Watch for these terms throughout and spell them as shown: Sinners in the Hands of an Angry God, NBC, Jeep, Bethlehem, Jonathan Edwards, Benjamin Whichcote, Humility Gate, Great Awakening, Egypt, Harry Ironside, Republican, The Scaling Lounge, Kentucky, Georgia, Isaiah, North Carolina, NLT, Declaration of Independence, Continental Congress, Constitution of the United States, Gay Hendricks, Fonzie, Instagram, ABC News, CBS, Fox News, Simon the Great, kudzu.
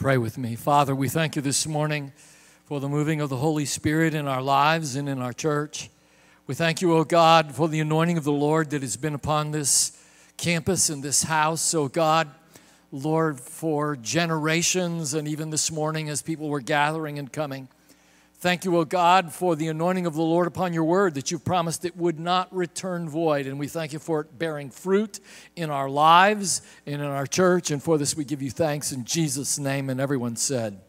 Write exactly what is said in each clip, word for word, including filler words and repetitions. Pray with me. Father, we thank you this morning for the moving of the Holy Spirit in our lives and in our church. We thank you, O God, for the anointing of the Lord that has been upon this campus and this house. O God, Lord, for generations and even this morning as people were gathering and coming. Thank you, O God, for the anointing of the Lord upon your word that you've promised it would not return void. And we thank you for it bearing fruit in our lives and in our church. And for this we give you thanks in Jesus' name. And everyone said,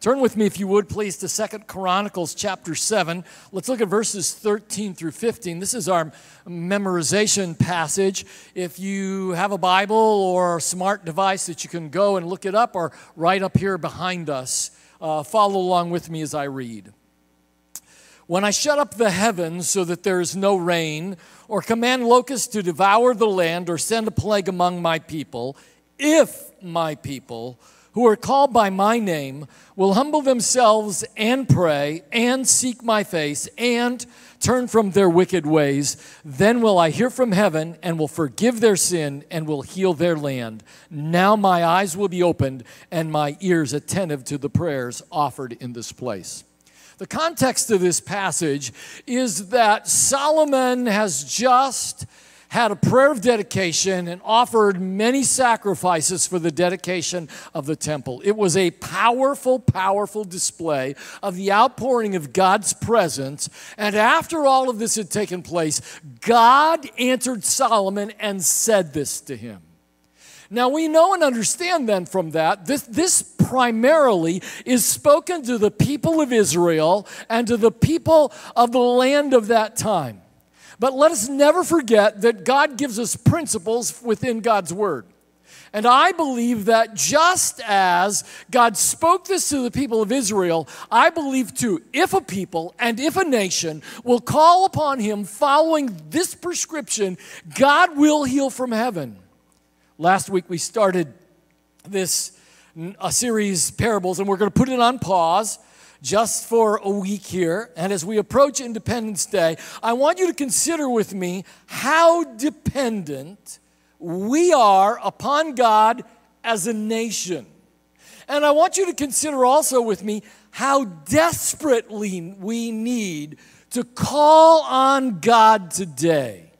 turn with me, if you would, please, to Second Chronicles chapter seven. Let's look at verses thirteen through fifteen. This is our memorization passage. If you have a Bible or a smart device that you can go and look it up, or right up here behind us. Uh, follow along with me as I read. When I shut up the heavens so that there is no rain, or command locusts to devour the land, or send a plague among my people, if my people, who are called by my name, will humble themselves and pray and seek my face and turn from their wicked ways, then will I hear from heaven and will forgive their sin and will heal their land. Now my eyes will be opened and my ears attentive to the prayers offered in this place. The context of this passage is that Solomon has just had a prayer of dedication and offered many sacrifices for the dedication of the temple. It was a powerful, powerful display of the outpouring of God's presence. And after all of this had taken place, God answered Solomon and said this to him. Now, we know and understand then from that, this, this primarily is spoken to the people of Israel and to the people of the land of that time. But let us never forget that God gives us principles within God's word. And I believe that just as God spoke this to the people of Israel, I believe too, if a people and if a nation will call upon him following this prescription, God will heal from heaven. Last week we started this a series of parables, and we're going to put it on pause just for a week here, and as we approach Independence Day, I want you to consider with me how dependent we are upon God as a nation. And I want you to consider also with me how desperately we need to call on God today.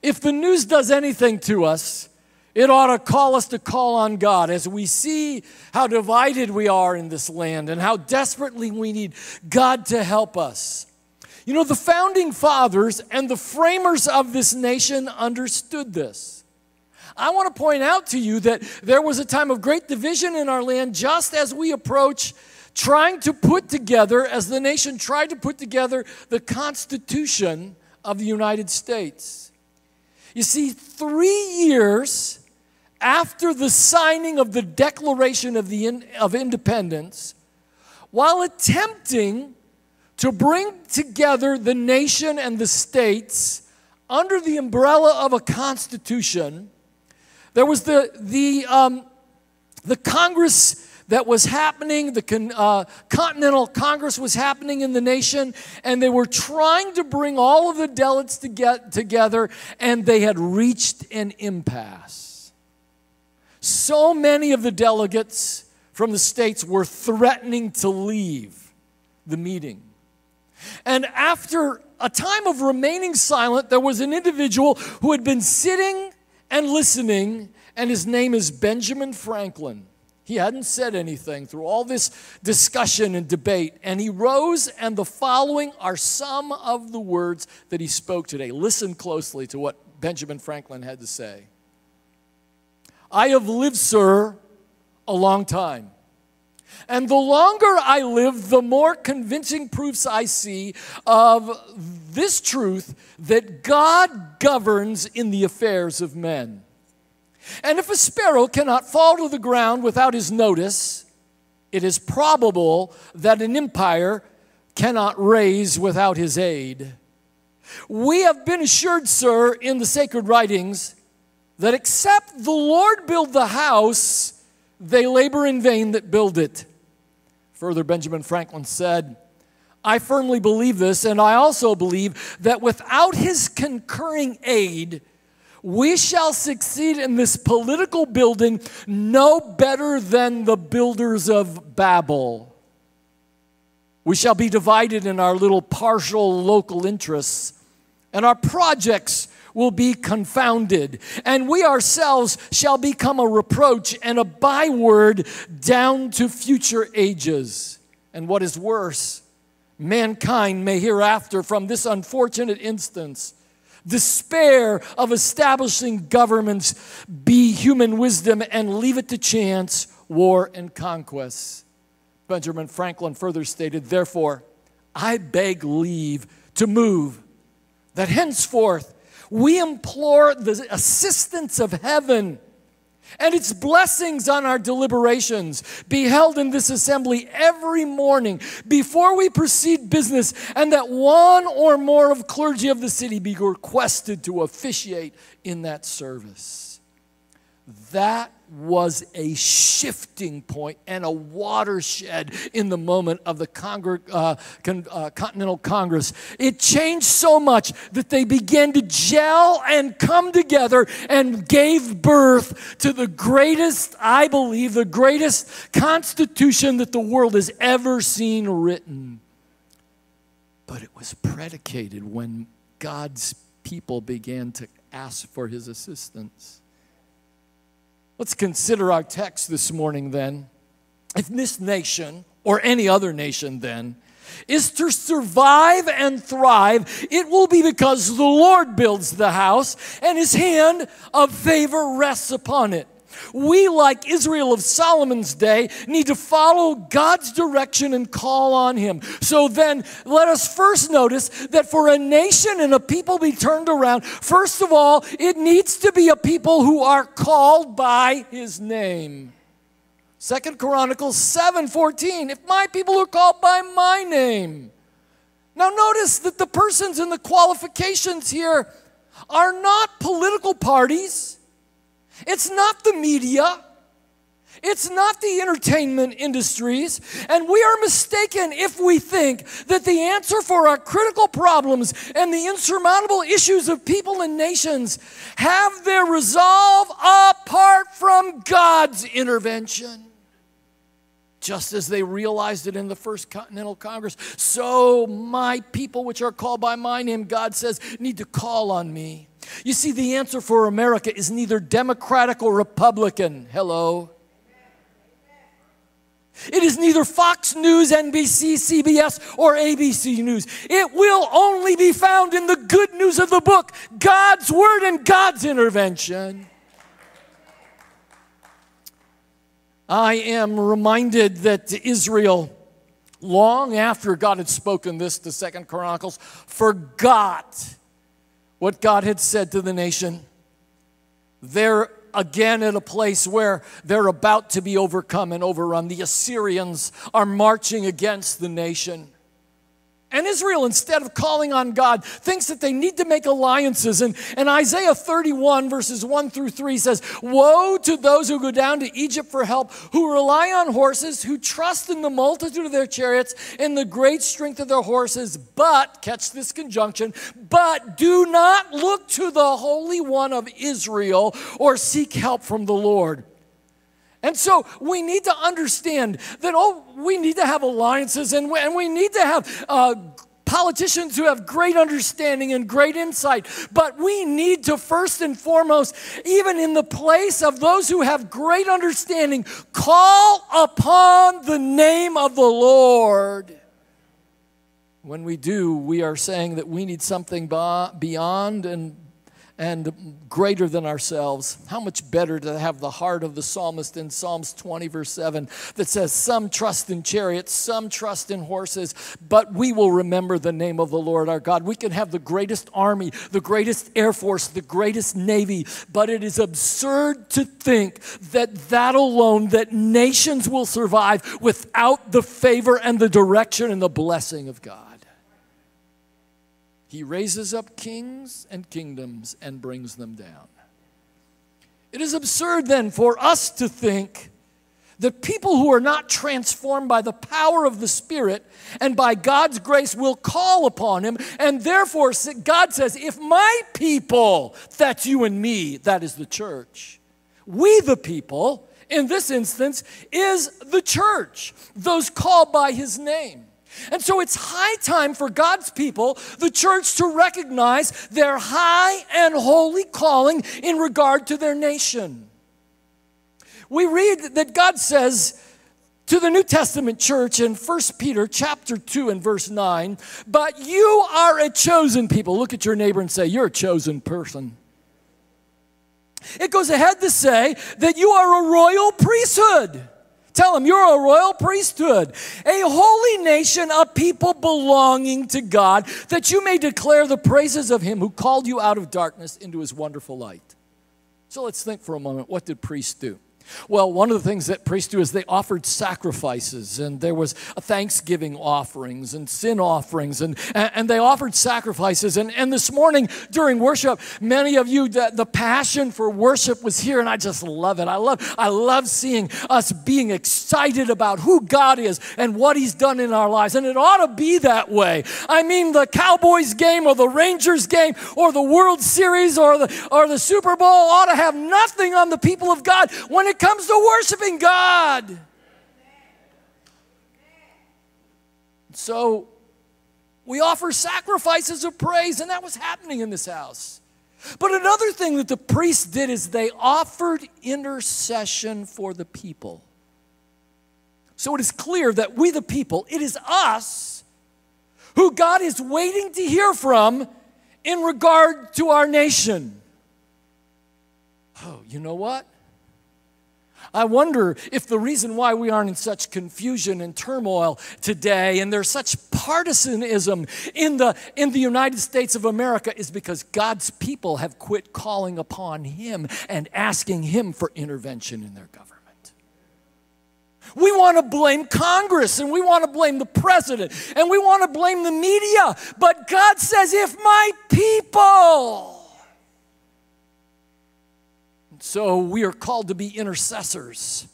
If the news does anything to us, it ought to call us to call on God as we see how divided we are in this land and how desperately we need God to help us. You know, the founding fathers and the framers of this nation understood this. I want to point out to you that there was a time of great division in our land just as we approach trying to put together, as the nation tried to put together, the Constitution of the United States. You see, three years after the signing of the Declaration of, the in, of Independence, while attempting to bring together the nation and the states under the umbrella of a constitution, there was the, the, um, the Congress that was happening, the con, uh, Continental Congress was happening in the nation, and they were trying to bring all of the delegates to get together, and they had reached an impasse. So many of the delegates from the states were threatening to leave the meeting. And after a time of remaining silent, there was an individual who had been sitting and listening, and his name is Benjamin Franklin. He hadn't said anything through all this discussion and debate, and he rose, and the following are some of the words that he spoke today. Listen closely to what Benjamin Franklin had to say. I have lived, sir, a long time. And the longer I live, the more convincing proofs I see of this truth, that God governs in the affairs of men. And if a sparrow cannot fall to the ground without his notice, it is probable that an empire cannot rise without his aid. We have been assured, sir, in the sacred writings, that except the Lord build the house, they labor in vain that build it. Further, Benjamin Franklin said, I firmly believe this, and I also believe that without his concurring aid, we shall succeed in this political building no better than the builders of Babel. We shall be divided in our little partial local interests, and our projects will be confounded, and we ourselves shall become a reproach and a byword down to future ages. And what is worse, mankind may hereafter, from this unfortunate instance, despair of establishing governments, be human wisdom, and leave it to chance, war, and conquests. Benjamin Franklin further stated, therefore, I beg leave to move, that henceforth we implore the assistance of heaven and its blessings on our deliberations be held in this assembly every morning before we proceed business, and that one or more of clergy of the city be requested to officiate in that service. That was a shifting point and a watershed in the moment of the Congre uh, Con uh, Continental Congress. It changed so much that they began to gel and come together and gave birth to the greatest, I believe, the greatest constitution that the world has ever seen written. But it was predicated when God's people began to ask for his assistance. Let's consider our text this morning then. If this nation, or any other nation then, is to survive and thrive, it will be because the Lord builds the house and his hand of favor rests upon it. We, like Israel of Solomon's day, need to follow God's direction and call on him. So then, let us first notice that for a nation and a people be turned around, first of all, it needs to be a people who are called by his name. Second Chronicles seven fourteen, if my people are called by my name. Now notice that the persons and the qualifications here are not political parties. It's not the media. It's not the entertainment industries. And we are mistaken if we think that the answer for our critical problems and the insurmountable issues of people and nations have their resolve apart from God's intervention. Just as they realized it in the First Continental Congress, so my people which are called by my name, God says, need to call on me. You see, the answer for America is neither Democratic or Republican. Hello. It is neither Fox News, N B C, C B S, or A B C News. It will only be found in the good news of the book, God's word and God's intervention. I am reminded that Israel, long after God had spoken this to Second Chronicles, forgot what God had said to the nation. They're again at a place where they're about to be overcome and overrun. The Assyrians are marching against the nation. And Israel, instead of calling on God, thinks that they need to make alliances. And, and Isaiah thirty-one, verses one through three says, woe to those who go down to Egypt for help, who rely on horses, who trust in the multitude of their chariots, in the great strength of their horses, but, catch this conjunction, but do not look to the Holy One of Israel or seek help from the Lord. And so we need to understand that, oh, we need to have alliances, and we, and we need to have uh, politicians who have great understanding and great insight. But we need to first and foremost, even in the place of those who have great understanding, call upon the name of the Lord. When we do, we are saying that we need something beyond and and greater than ourselves. How much better to have the heart of the psalmist in Psalms twenty, verse seven, that says, some trust in chariots, some trust in horses, but we will remember the name of the Lord our God. We can have the greatest army, the greatest air force, the greatest navy, but it is absurd to think that that alone, that nations will survive without the favor and the direction and the blessing of God. He raises up kings and kingdoms and brings them down. It is absurd then for us to think The people who are not transformed by the power of the Spirit and by God's grace will call upon him. And therefore, God says, if my people, that's you and me, that is the church. We the people, in this instance, is the church, those called by his name. And so it's high time for God's people, the church, to recognize their high and holy calling in regard to their nation. We read that God says to the New Testament church in First Peter chapter two and verse nine, "But you are a chosen people." Look at your neighbor and say, "You're a chosen person." It goes ahead to say that you are a royal priesthood. Tell them, you're a royal priesthood, a holy nation, a people belonging to God, that you may declare the praises of him who called you out of darkness into his wonderful light. So let's think for a moment, what did priests do? Well, one of the things that priests do is they offered sacrifices, and there was a thanksgiving offerings and sin offerings, and, and they offered sacrifices. And, and this morning during worship, many of you, the, the passion for worship was here, and I just love it. I love, I love seeing us being excited about who God is and what he's done in our lives, and it ought to be that way. I mean, the Cowboys game or the Rangers game or the World Series or the, or the Super Bowl ought to have nothing on the people of God when it comes to worshiping God. So we offer sacrifices of praise, and that was happening in this house. But another thing that the priests did is they offered intercession for the people. So it is clear that we the people, it is us who God is waiting to hear from in regard to our nation. Oh, you know what? I wonder if the reason why we aren't in such confusion and turmoil today, and there's such partisanism in the, in the United States of America, is because God's people have quit calling upon him and asking him for intervention in their government. We want to blame Congress, and we want to blame the president, and we want to blame the media, but God says, if my people... So we are called to be intercessors,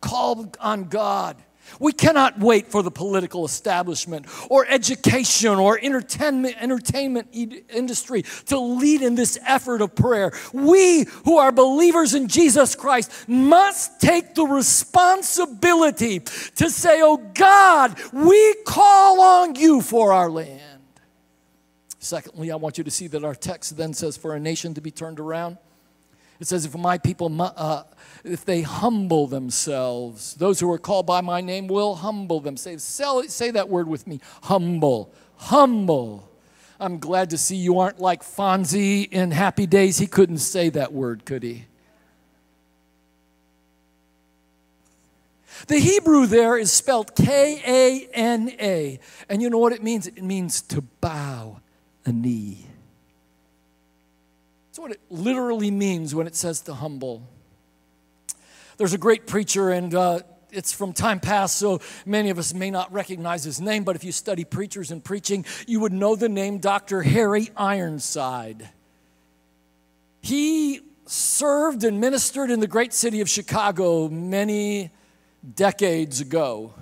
called on God. We cannot wait for the political establishment or education or entertainment, entertainment industry to lead in this effort of prayer. We who are believers in Jesus Christ must take the responsibility to say, "Oh God, we call on you for our land." Secondly, I want you to see that our text then says for a nation to be turned around. It says, if my people, uh, if they humble themselves, those who are called by my name will humble themselves. Say, say that word with me, humble, humble. I'm glad to see you aren't like Fonzie in Happy Days. He couldn't say that word, could he? The Hebrew there is spelled K A N A. And you know what it means? It means to bow a knee. That's what it literally means when it says to humble. There's a great preacher, and uh, it's from time past, so many of us may not recognize his name, but if you study preachers and preaching, you would know the name Doctor Harry Ironside. He served and ministered in the great city of Chicago many decades ago.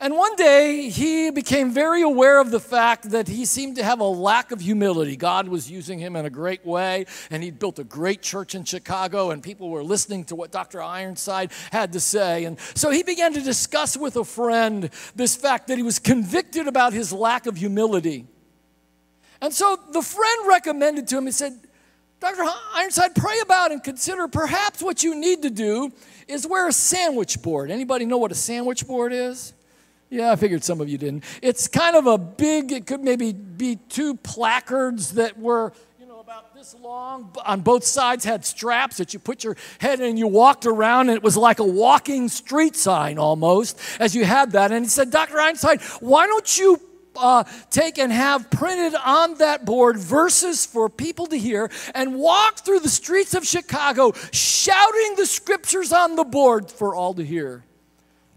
And one day, he became very aware of the fact that he seemed to have a lack of humility. God was using him in a great way, and he'd built a great church in Chicago, and people were listening to what Doctor Ironside had to say. And so he began to discuss with a friend this fact that he was convicted about his lack of humility. And so the friend recommended to him, he said, "Doctor Ironside, pray about and consider perhaps what you need to do is wear a sandwich board." Anybody know what a sandwich board is? Yeah, I figured some of you didn't. It's kind of a big, it could maybe be two placards that were, you know, about this long. On both sides had straps that you put your head in and you walked around, and it was like a walking street sign almost as you had that. And he said, "Doctor Einstein, why don't you uh, take and have printed on that board verses for people to hear and walk through the streets of Chicago shouting the scriptures on the board for all to hear?"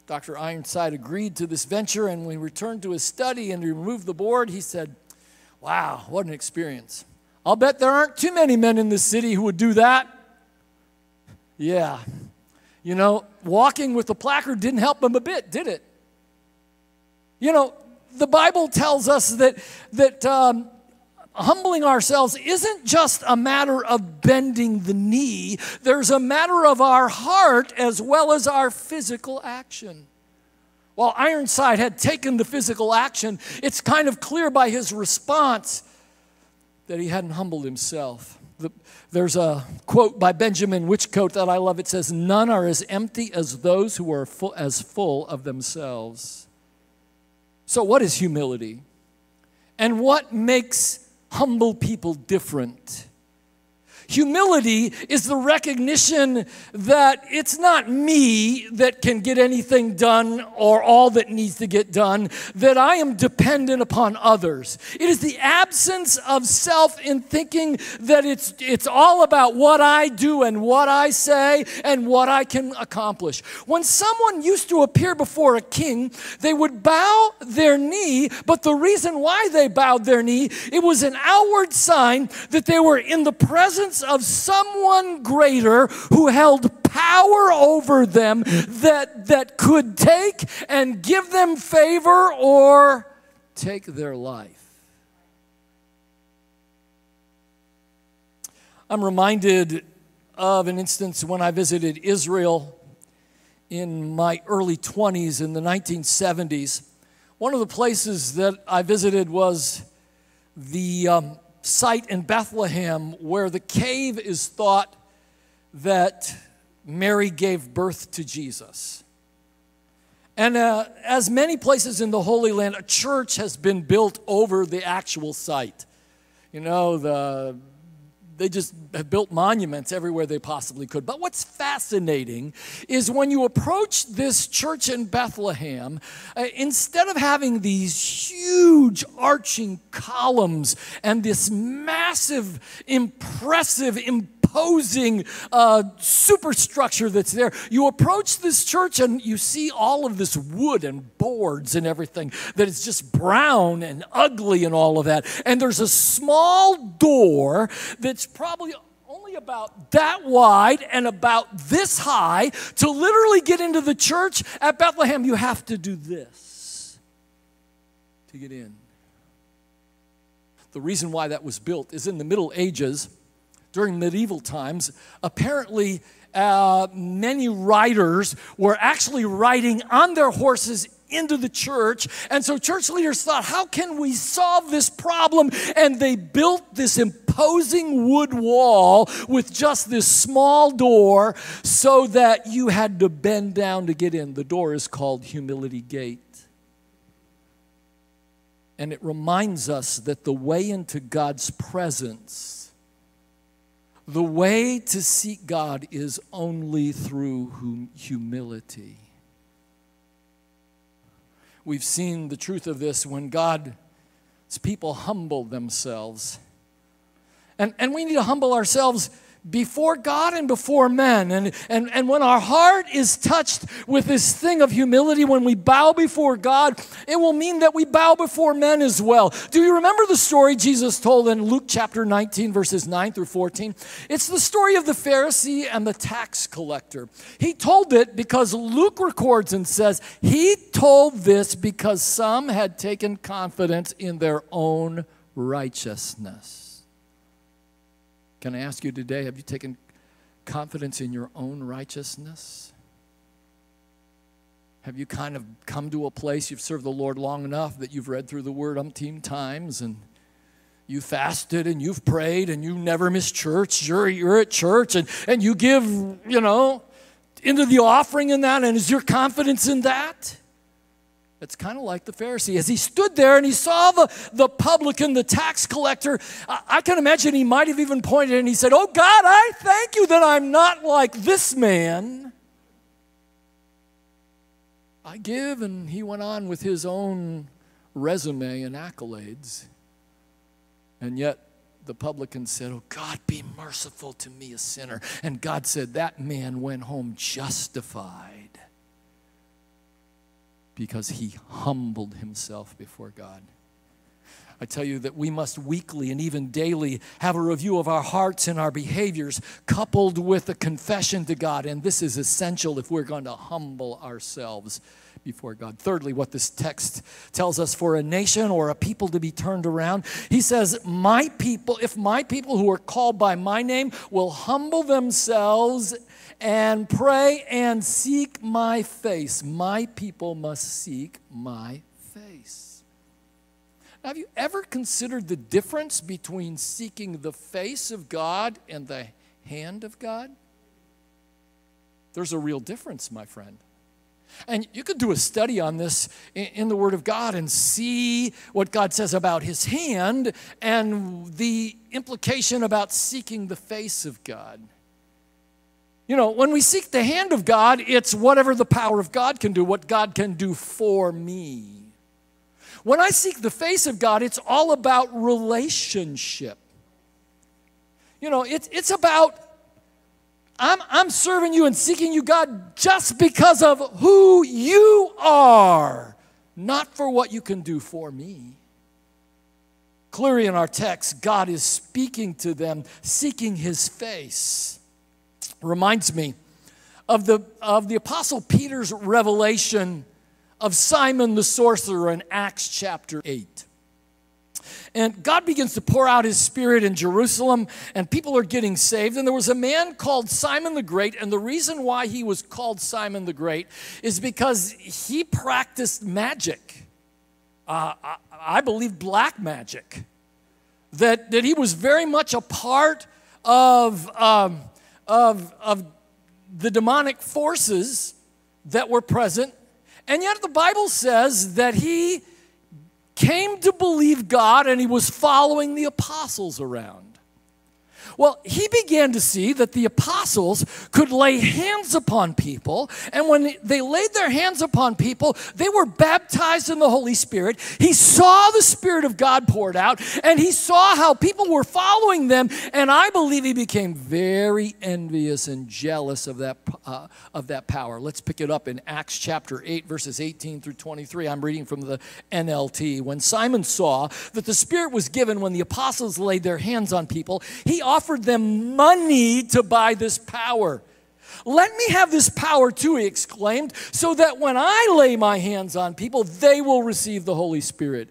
Doctor Ironside agreed to this venture, and when he returned to his study and removed the board, he said, "Wow, what an experience. I'll bet there aren't too many men in this city who would do that." Yeah. You know, walking with the placard didn't help them a bit, did it? You know, the Bible tells us that, that um, humbling ourselves isn't just a matter of bending the knee. There's a matter of our heart as well as our physical action. While Ironside had taken the physical action, it's kind of clear by his response that he hadn't humbled himself. The, there's a quote by Benjamin Whichcote that I love. It says, "None are as empty as those who are full, as full of themselves." So what is humility? And what makes humble people different? Humility is the recognition that it's not me that can get anything done or all that needs to get done, that I am dependent upon others. It is the absence of self in thinking that it's, it's all about what I do and what I say and what I can accomplish. When someone used to appear before a king, they would bow their knee, but the reason why they bowed their knee, it was an outward sign that they were in the presence of someone greater who held power over them that, that could take and give them favor or take their life. I'm reminded of an instance when I visited Israel in my early twenties in the nineteen seventies. One of the places that I visited was the um, site in Bethlehem where the cave is thought that Mary gave birth to Jesus. And uh, as many places in the Holy Land, a church has been built over the actual site. You know, the, they just have built monuments everywhere they possibly could. But what's fascinating is when you approach this church in Bethlehem, uh, instead of having these huge arching columns and this massive, impressive, imposing uh, superstructure that's there, you approach this church and you see all of this wood and boards and everything that is just brown and ugly and all of that. And there's a small door that's probably only about that wide and about this high. To literally get into the church at Bethlehem, you have to do this to get in. The reason why that was built is in the Middle Ages, during medieval times, apparently uh, many riders were actually riding on their horses into the church. And so church leaders thought, how can we solve this problem? And they built this imposing wood wall with just this small door so that you had to bend down to get in. The door is called Humility Gate. And it reminds us that the way into God's presence, the way to seek God, is only through humility. We've seen the truth of this when God's people humble themselves. And, and we need to humble ourselves before God and before men. And, and, and when our heart is touched with this thing of humility, when we bow before God, it will mean that we bow before men as well. Do you remember the story Jesus told in Luke chapter nineteen, verses nine through fourteen? It's the story of the Pharisee and the tax collector. He told it because Luke records and says, he told this because some had taken confidence in their own righteousness. Can I ask you today, have you taken confidence in your own righteousness? Have you kind of come to a place, you've served the Lord long enough that you've read through the Word umpteen times and you fasted and you've prayed and you never miss church, you're, you're at church and, and you give, you know, into the offering in that, and is your confidence in that? It's kind of like the Pharisee. As he stood there and he saw the, the publican, the tax collector, I, I can imagine he might have even pointed and he said, "Oh God, I thank you that I'm not like this man. I give," and he went on with his own resume and accolades. And yet the publican said, "Oh God, be merciful to me, a sinner." And God said, that man went home justified, because he humbled himself before God. I tell you that we must weekly and even daily have a review of our hearts and our behaviors coupled with a confession to God. And this is essential if we're going to humble ourselves before God. Thirdly, what this text tells us for a nation or a people to be turned around, he says, my people, if my people who are called by my name will humble themselves and pray and seek my face, my people must seek my face. Now, have you ever considered the difference between seeking the face of God and the hand of God? There's a real difference, my friend. And you could do a study on this in the Word of God and see what God says about his hand and the implication about seeking the face of God. You know, when we seek the hand of God, it's whatever the power of God can do, what God can do for me. When I seek the face of God, it's all about relationship. You know, it's, it's about, I'm, I'm serving you and seeking you, God, just because of who you are, not for what you can do for me. Clearly in our text, God is speaking to them, seeking his face. Reminds me of the, of the Apostle Peter's revelation of Simon the sorcerer in Acts chapter eight. And God begins to pour out his spirit in Jerusalem, and people are getting saved. And there was a man called Simon the Great, and the reason why he was called Simon the Great is because he practiced magic. Uh, I, I believe black magic. That, that he was very much a part of, um, of, of the demonic forces that were present. And yet the Bible says that he came to believe God and he was following the apostles around. Well, he began to see that the apostles could lay hands upon people, and when they laid their hands upon people, they were baptized in the Holy Spirit. He saw the Spirit of God poured out, and he saw how people were following them, and I believe he became very envious and jealous of that, uh, of that power. Let's pick it up in Acts chapter eight, verses eighteen through twenty-three. I'm reading from the N L T. When Simon saw that the Spirit was given when the apostles laid their hands on people, he offered offered them money to buy this power. Let me have this power too, he exclaimed, so that when I lay my hands on people, they will receive the Holy Spirit.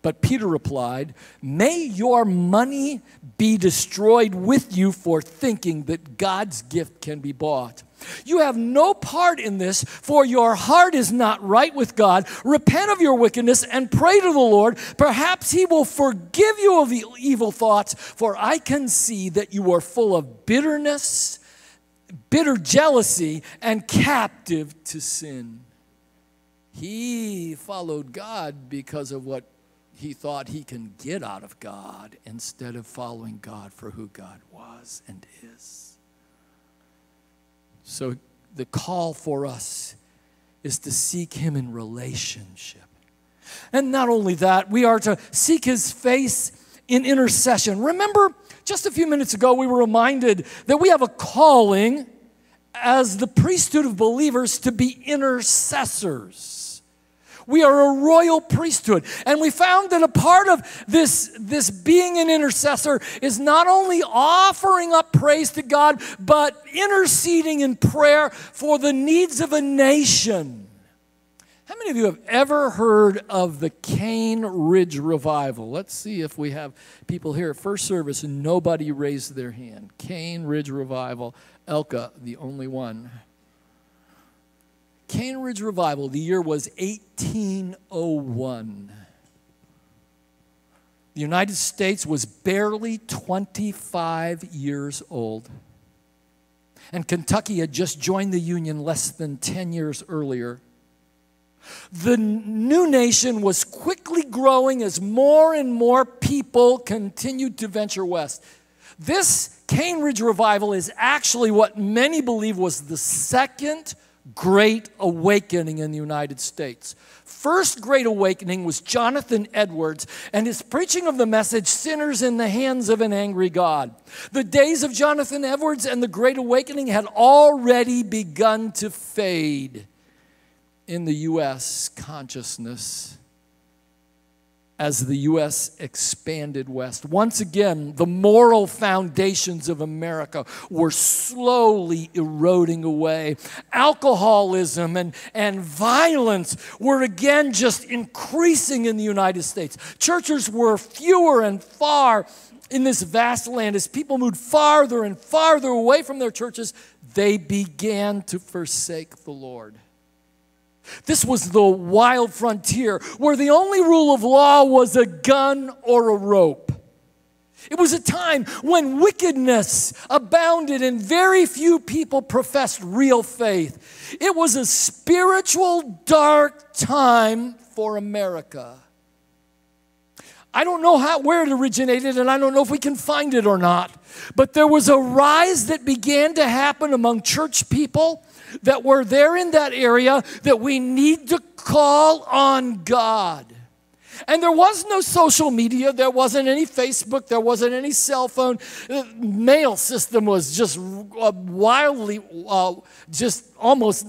But Peter replied, may your money be destroyed with you for thinking that God's gift can be bought. You have no part in this, for your heart is not right with God. Repent of your wickedness and pray to the Lord. Perhaps he will forgive you of the evil thoughts, for I can see that you are full of bitterness, bitter jealousy, and captive to sin. He followed God because of what he thought he can get out of God instead of following God for who God was and is. So the call for us is to seek him in relationship. And not only that, we are to seek his face in intercession. Remember, just a few minutes ago, we were reminded that we have a calling as the priesthood of believers to be intercessors. We are a royal priesthood. And we found that a part of this, this being an intercessor is not only offering up praise to God, but interceding in prayer for the needs of a nation. How many of you have ever heard of the Cane Ridge Revival? Let's see if we have people here at first service and nobody raised their hand. Cane Ridge Revival. Elka, the only one. Cane Ridge Revival, the year was eighteen oh one. The United States was barely twenty-five years old. And Kentucky had just joined the Union less than ten years earlier. The new nation was quickly growing as more and more people continued to venture west. This Cane Ridge Revival is actually what many believe was the second Great Awakening in the United States. First Great Awakening was Jonathan Edwards and his preaching of the message, Sinners in the Hands of an Angry God. The days of Jonathan Edwards and the Great Awakening had already begun to fade in the U S consciousness. as the U S expanded west. Once again, the moral foundations of America were slowly eroding away. Alcoholism and, and violence were again just increasing in the United States. Churches were fewer and far in this vast land. As people moved farther and farther away from their churches, they began to forsake the Lord. This was the wild frontier where the only rule of law was a gun or a rope. It was a time when wickedness abounded and very few people professed real faith. It was a spiritual dark time for America. I don't know how, where it originated, and I don't know if we can find it or not. But there was a rise that began to happen among church people that were there in that area that we need to call on God. And there was no social media. There wasn't any Facebook. There wasn't any cell phone. The mail system was just wildly, uh, just almost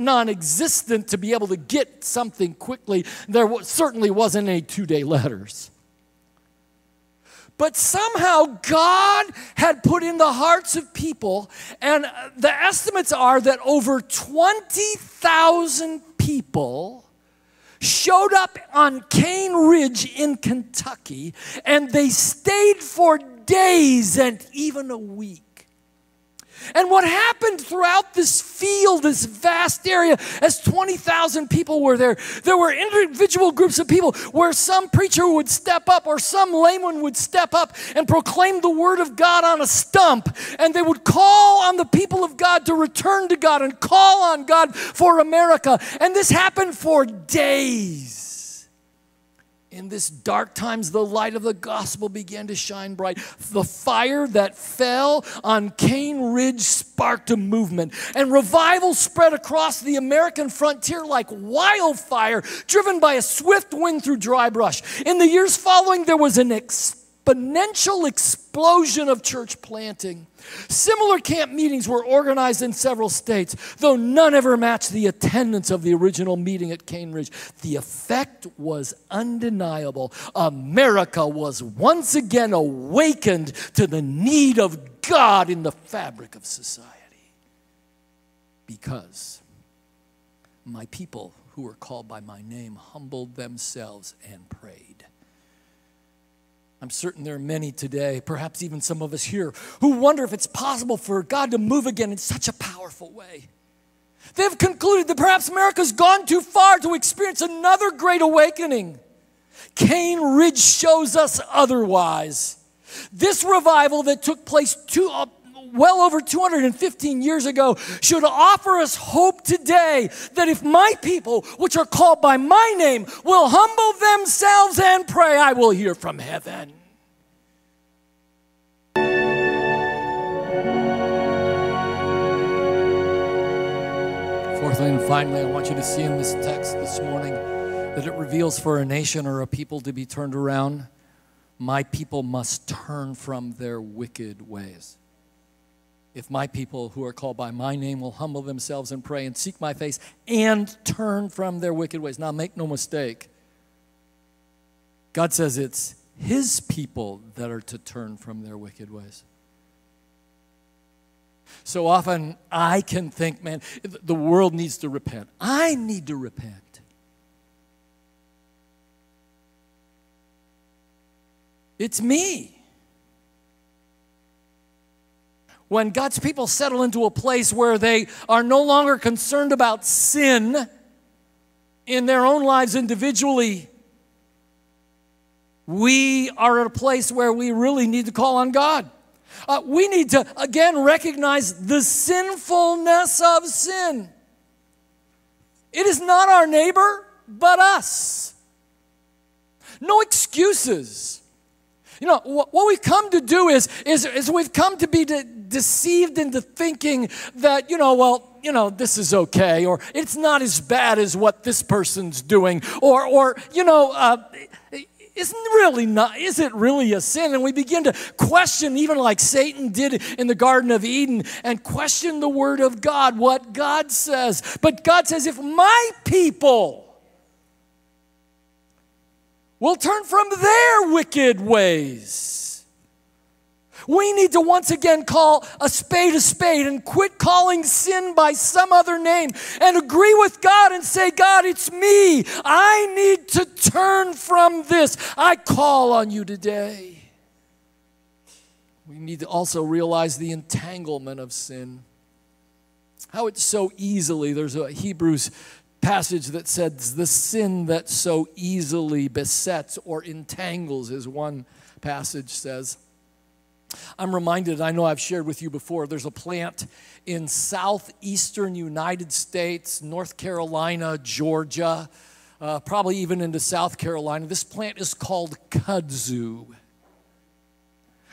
non-existent to be able to get something quickly. There certainly wasn't any two-day letters. But somehow God had put in the hearts of people, and the estimates are that over twenty thousand people showed up on Cane Ridge in Kentucky, and they stayed for days and even a week. And what happened throughout this field, this vast area, as twenty thousand people were there, there were individual groups of people where some preacher would step up or some layman would step up and proclaim the word of God on a stump. And they would call on the people of God to return to God and call on God for America. And this happened for days. In this dark times, the light of the gospel began to shine bright. The fire that fell on Cane Ridge sparked a movement, and revival spread across the American frontier like wildfire, driven by a swift wind through dry brush. In the years following, there was an exponential explosion of church planting. Similar camp meetings were organized in several states, though none ever matched the attendance of the original meeting at Cane Ridge. The effect was undeniable. America was once again awakened to the need of God in the fabric of society. Because my people who are called by my name humbled themselves and prayed. I'm certain there are many today, perhaps even some of us here, who wonder if it's possible for God to move again in such a powerful way. They've concluded that perhaps America's gone too far to experience another great awakening. Cane Ridge shows us otherwise. This revival that took place two, uh, well over two hundred fifteen years ago should offer us hope today that if my people, which are called by my name, will humble themselves and pray, I will hear from heaven. Fourthly and finally, I want you to see in this text this morning that it reveals for a nation or a people to be turned around, my people must turn from their wicked ways. If my people who are called by my name will humble themselves and pray and seek my face and turn from their wicked ways. Now, make no mistake. God says it's his people that are to turn from their wicked ways. So often I can think, man, the world needs to repent. I need to repent. It's me. When God's people settle into a place where they are no longer concerned about sin in their own lives individually, we are at a place where we really need to call on God. Uh, we need to, again, recognize the sinfulness of sin. It is not our neighbor, but us. No excuses. You know, what we've come to do is, is, is we've come to be de- deceived into thinking that, you know, well, you know, this is okay, or it's not as bad as what this person's doing, or, or you know, uh, isn't really not, is it really a sin? And we begin to question, even like Satan did in the Garden of Eden, and question the Word of God, what God says. But God says, if my people will turn from their wicked ways. We need to once again call a spade a spade and quit calling sin by some other name and agree with God and say, God, it's me. I need to turn from this. I call on you today. We need to also realize the entanglement of sin. How it's so easily, there's a Hebrews passage that says the sin that so easily besets or entangles, as one passage says. I'm reminded, I know I've shared with you before, there's a plant in southeastern United States, North Carolina, Georgia, uh, probably even into South Carolina. This plant is called kudzu.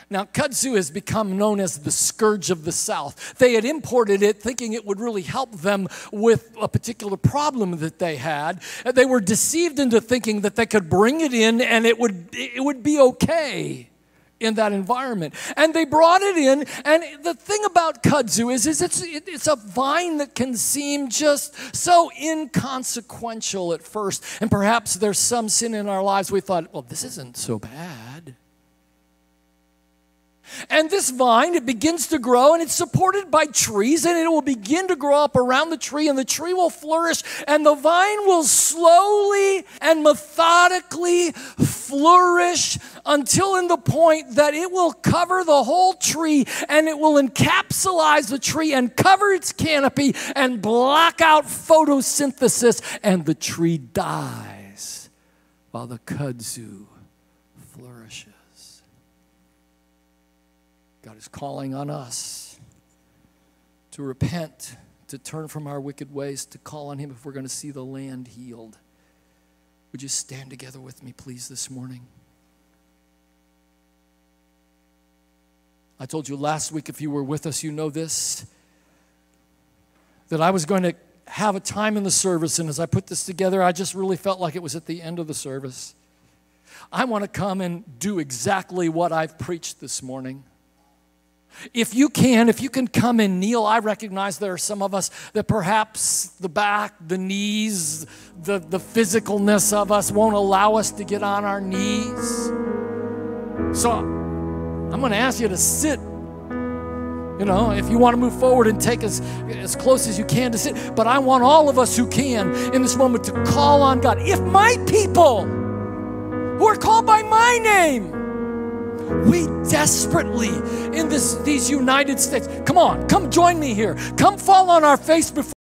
Now, kudzu has become known as the scourge of the South. They had imported it thinking it would really help them with a particular problem that they had. They were deceived into thinking that they could bring it in and it would, it would be okay in that environment. And they brought it in, and the thing about kudzu is, is it's, it, it's a vine that can seem just so inconsequential at first. And perhaps there's some sin in our lives we thought, well, this isn't so bad. And this vine, it begins to grow, and it's supported by trees, and it will begin to grow up around the tree, and the tree will flourish, and the vine will slowly and methodically flourish until in the point that it will cover the whole tree, and it will encapsulize the tree and cover its canopy and block out photosynthesis, and the tree dies while the kudzu flourishes. God is calling on us to repent, to turn from our wicked ways, to call on him if we're going to see the land healed. Would you stand together with me, please, this morning? I told you last week, if you were with us, you know this, that I was going to have a time in the service, and as I put this together, I just really felt like it was at the end of the service. I want to come and do exactly what I've preached this morning. If you can, if you can come and kneel, I recognize there are some of us that perhaps the back, the knees, the, the physicalness of us won't allow us to get on our knees. So I'm going to ask you to sit. You know, if you want to move forward and take as, as close as you can to sit. But I want all of us who can in this moment to call on God. If my people who are called by my name, we desperately, in this, these United States, come on, come join me here. Come fall on our face before.